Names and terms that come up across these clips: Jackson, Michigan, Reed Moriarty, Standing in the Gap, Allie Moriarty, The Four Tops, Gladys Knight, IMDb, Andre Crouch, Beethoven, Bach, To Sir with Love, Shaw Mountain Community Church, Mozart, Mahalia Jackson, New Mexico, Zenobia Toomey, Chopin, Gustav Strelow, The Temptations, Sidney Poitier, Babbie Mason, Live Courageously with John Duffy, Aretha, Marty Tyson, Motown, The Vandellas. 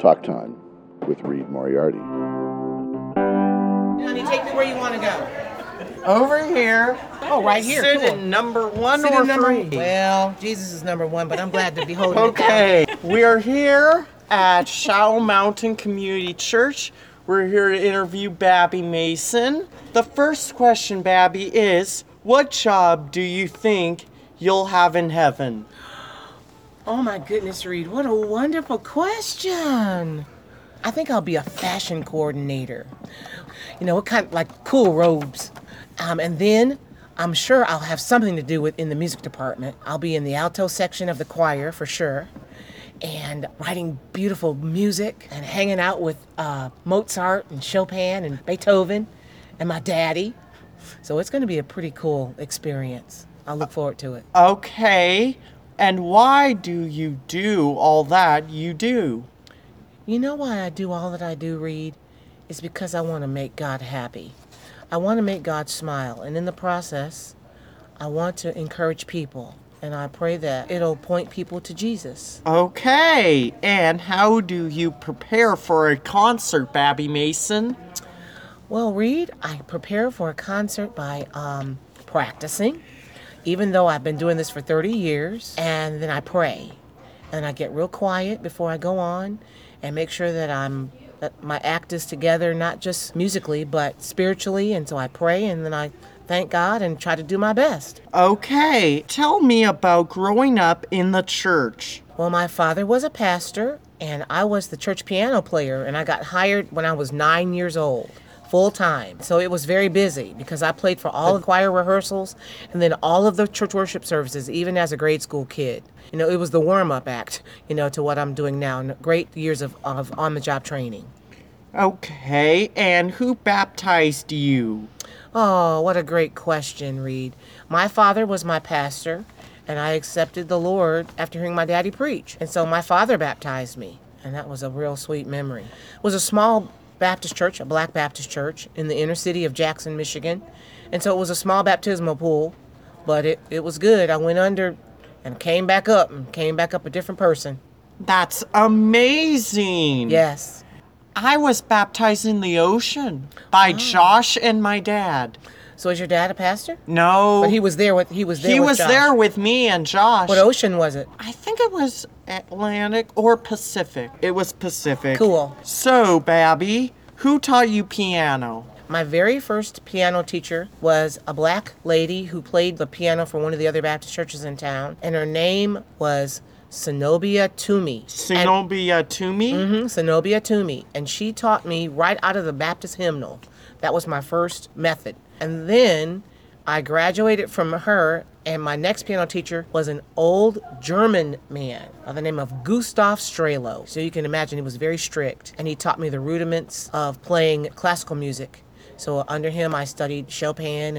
Talk Time with Reed Moriarty. Honey, take me where you want to go. Over here. Oh, right here. Sit cool. In number one sit or number three? Well, Jesus is number one, but I'm glad to be holding okay. It. Okay, we're here at Shaw Mountain Community Church. We're here to interview Babbie Mason. The first question, Babbie, is what job do you think you'll have in heaven? Oh my goodness, Reed, what a wonderful question. I think I'll be a fashion coordinator. You know, what kind of, like, cool robes. And then I'm sure I'll have something to do with in the music department. I'll be in the alto section of the choir for sure, and writing beautiful music and hanging out with Mozart and Chopin and Beethoven and my daddy. So it's going to be a pretty cool experience. I look forward to it. Okay. And why do you do all that you do? You know why I do all that I do, Reed? It's because I want to make God happy. I want to make God smile. And in the process, I want to encourage people. And I pray that it'll point people to Jesus. Okay, and how do you prepare for a concert, Babbie Mason? Well, Reed, I prepare for a concert by practicing, even though I've been doing this for 30 years. And then I pray, and I get real quiet before I go on and make sure that my act is together, not just musically, but spiritually. And so I pray, and then I thank God and try to do my best. Okay, tell me about growing up in the church. Well, my father was a pastor, and I was the church piano player, and I got hired when I was 9 years old, full time. So it was very busy because I played for all the choir rehearsals and then all of the church worship services, even as a grade school kid. You know, it was the warm-up act, you know, to what I'm doing now, and great years of on-the-job training. Okay, and who baptized you? Oh, what a great question, Reed. My father was my pastor, and I accepted the Lord after hearing my daddy preach. And so my father baptized me, and that was a real sweet memory. It was a small Baptist church, a black Baptist church, in the inner city of Jackson, Michigan. And so it was a small baptismal pool, but it was good. I went under and came back up a different person. That's amazing. Yes. I was baptized in the ocean by Josh and my dad. So is your dad a pastor? No. But he was there with me and Josh. What ocean was it? I think it was Atlantic or Pacific. It was Pacific. Cool. So, Babbie, who taught you piano? My very first piano teacher was a black lady who played the piano for one of the other Baptist churches in town, and her name was Zenobia Toomey. Zenobia Toomey? Mm-hmm, Zenobia Toomey. And she taught me right out of the Baptist hymnal. That was my first method. And then I graduated from her, and my next piano teacher was an old German man by the name of Gustav Strelow. So you can imagine he was very strict, and he taught me the rudiments of playing classical music. So under him, I studied Chopin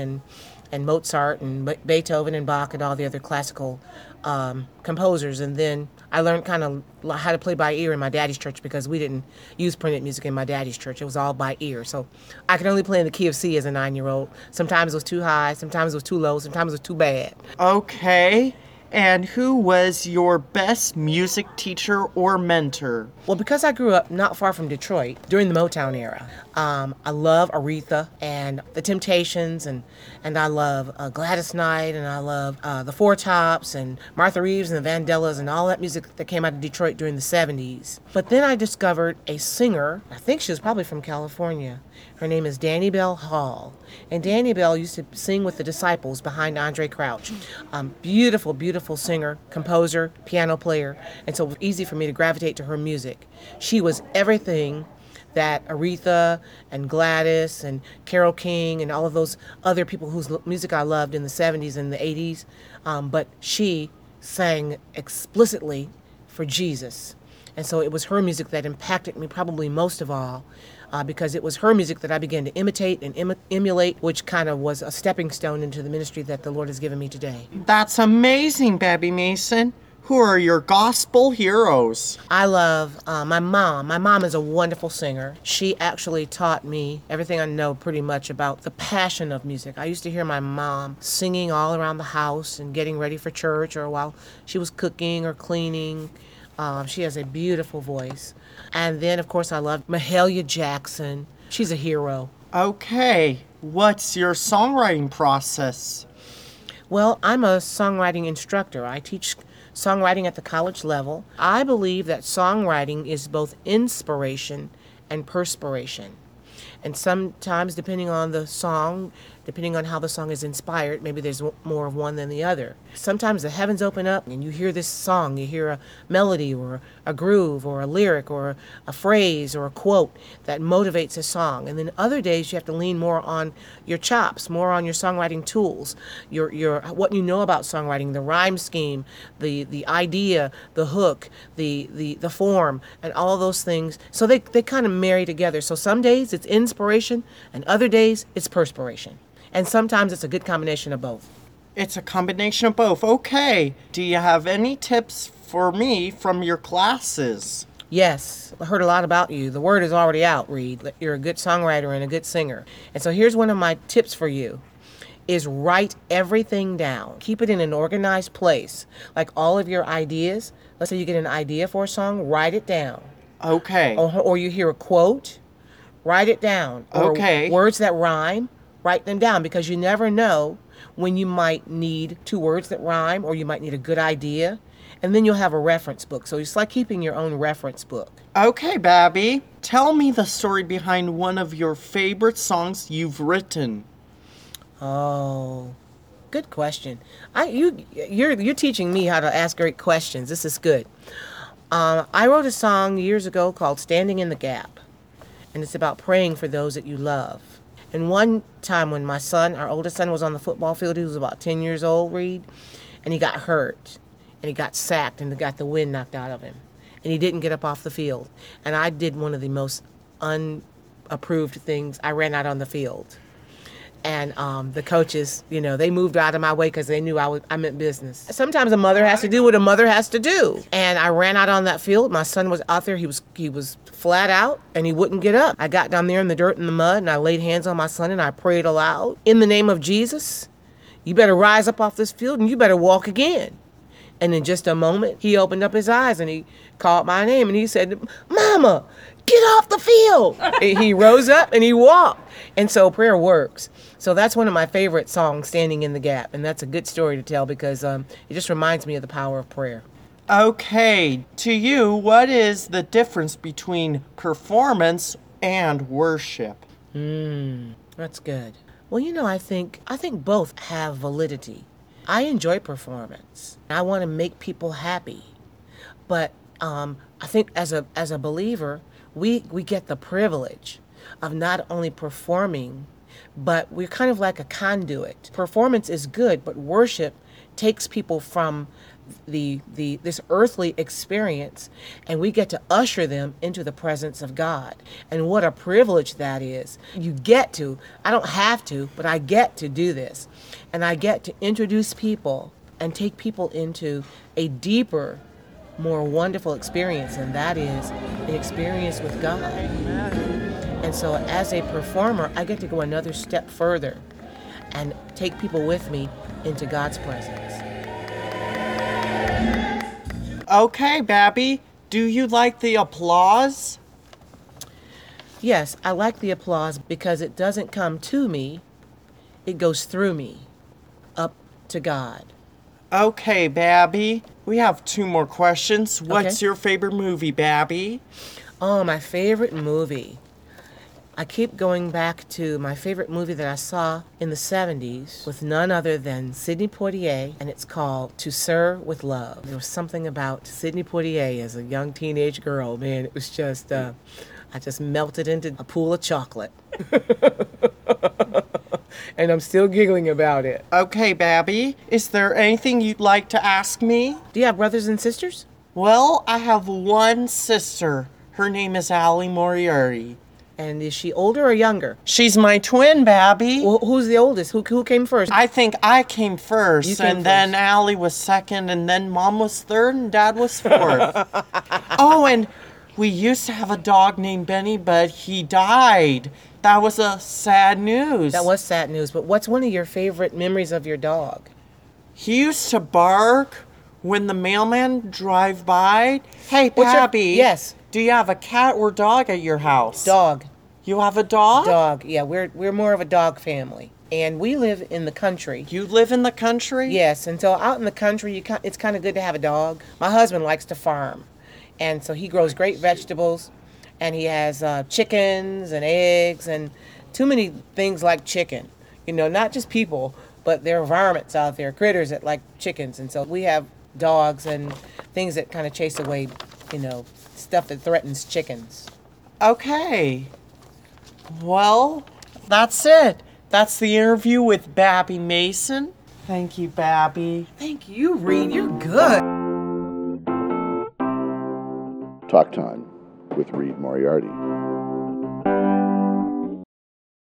and Mozart and Beethoven and Bach and all the other classical composers. And then I learned kind of how to play by ear in my daddy's church, because we didn't use printed music in my daddy's church. It was all by ear. So I could only play in the key of C as a 9-year-old. Sometimes it was too high, sometimes it was too low, sometimes it was too bad. Okay. And who was your best music teacher or mentor? Well, because I grew up not far from Detroit during the Motown era, I love Aretha and The Temptations, and I love Gladys Knight, and I love The Four Tops and Martha Reeves and The Vandellas and all that music that came out of Detroit during the 70s. But then I discovered a singer, I think she was probably from California. Her name is Danniebelle Hall. And Danniebelle used to sing with the disciples behind Andre Crouch. Beautiful, beautiful singer, composer, piano player. And so it was easy for me to gravitate to her music. She was everything that Aretha and Gladys and Carole King and all of those other people whose music I loved in the 70s and the 80s. But she sang explicitly for Jesus. And so it was her music that impacted me probably most of all, because it was her music that I began to imitate and emulate, which kind of was a stepping stone into the ministry that the Lord has given me today. That's amazing, Babbie Mason. Who are your gospel heroes? I love my mom. My mom is a wonderful singer. She actually taught me everything I know pretty much about the passion of music. I used to hear my mom singing all around the house and getting ready for church, or while she was cooking or cleaning. She has a beautiful voice. And then, of course, I love Mahalia Jackson. She's a hero. Okay, what's your songwriting process? Well, I'm a songwriting instructor. I teach songwriting at the college level. I believe that songwriting is both inspiration and perspiration. And sometimes, depending on the song, depending on how the song is inspired, maybe there's more of one than the other. Sometimes the heavens open up and you hear this song, you hear a melody or a groove or a lyric or a phrase or a quote that motivates a song. And then other days you have to lean more on your chops, more on your songwriting tools, your what you know about songwriting, the rhyme scheme, the idea, the hook, the form, and all those things. So they kind of marry together. So some days it's inspiration and other days it's perspiration, and sometimes it's a good combination of both. It's a combination of both. Okay, do you have any tips for me from your classes? Yes, I heard a lot about you. The word is already out, Reed. You're a good songwriter and a good singer, and so here's one of my tips for you is write everything down. Keep it in an organized place, like all of your ideas. Let's say you get an idea for a song, write it down. Okay. Or you hear a quote, write it down. Okay. Or words that rhyme, write them down, because you never know when you might need two words that rhyme or you might need a good idea. And then you'll have a reference book. So it's like keeping your own reference book. Okay, Babbie. Tell me the story behind one of your favorite songs you've written. Oh, good question. You're teaching me how to ask great questions. This is good. I wrote a song years ago called Standing in the Gap. And it's about praying for those that you love. And one time when my son, our oldest son, was on the football field, he was about 10 years old, Reed, and he got hurt, and he got sacked, and he got the wind knocked out of him, and he didn't get up off the field. And I did one of the most unapproved things. I ran out on the field. And the coaches, they moved out of my way because they knew I meant business. Sometimes a mother has to do what a mother has to do. And I ran out on that field. My son was out there. He was flat out, and he wouldn't get up. I got down there in the dirt and the mud, and I laid hands on my son, and I prayed aloud. In the name of Jesus, you better rise up off this field, and you better walk again. And in just a moment, he opened up his eyes, and he called my name, and he said, Mama, get off the field. He rose up, and he walked. And so prayer works. So that's one of my favorite songs, Standing in the Gap. And that's a good story to tell because it just reminds me of the power of prayer. Okay, to you, what is the difference between performance and worship? That's good. Well, I think both have validity. I enjoy performance. I want to make people happy. But I think as a believer, we get the privilege of not only performing, but we're kind of like a conduit. Performance is good, but worship takes people from this earthly experience, and we get to usher them into the presence of God. And what a privilege that is. I don't have to, but I get to do this. And I get to introduce people and take people into a deeper, more wonderful experience, and that is an experience with God. And so as a performer, I get to go another step further and take people with me into God's presence. Okay, Babbie, do you like the applause? Yes, I like the applause because it doesn't come to me, it goes through me, up to God. Okay, Babbie, we have two more questions. What's your favorite movie, Babbie? Oh, my favorite movie. I keep going back to my favorite movie that I saw in the 70s with none other than Sidney Poitier, and it's called To Sir with Love. There was something about Sidney Poitier as a young teenage girl. Man, it was just, I just melted into a pool of chocolate. And I'm still giggling about it. Okay, Babbie, is there anything you'd like to ask me? Do you have brothers and sisters? Well, I have one sister. Her name is Allie Moriarty. And is she older or younger? She's my twin, Babbie. Well, who's the oldest? Who came first? I think I came first. Then Allie was second, and then Mom was third, and Dad was fourth. Oh, and we used to have a dog named Benny, but he died. That was sad news. That was sad news. But what's one of your favorite memories of your dog? He used to bark when the mailmen drive by, hey, Babbie, yes, do you have a cat or dog at your house? Dog. You have a dog? Dog, yeah. We're more of a dog family. And we live in the country. You live in the country? Yes. And so out in the country, it's kind of good to have a dog. My husband likes to farm. And so he grows great vegetables. And he has chickens and eggs and too many things like chicken. You know, not just people, but there are varmints out there, critters that like chickens. And so we have dogs and things that kind of chase away, you know, stuff that threatens chickens. Okay. Well, that's it. That's the interview with Babbie Mason. Thank you, Babbie. Thank you, Reed. You're good. Talk Time with Reed Moriarty.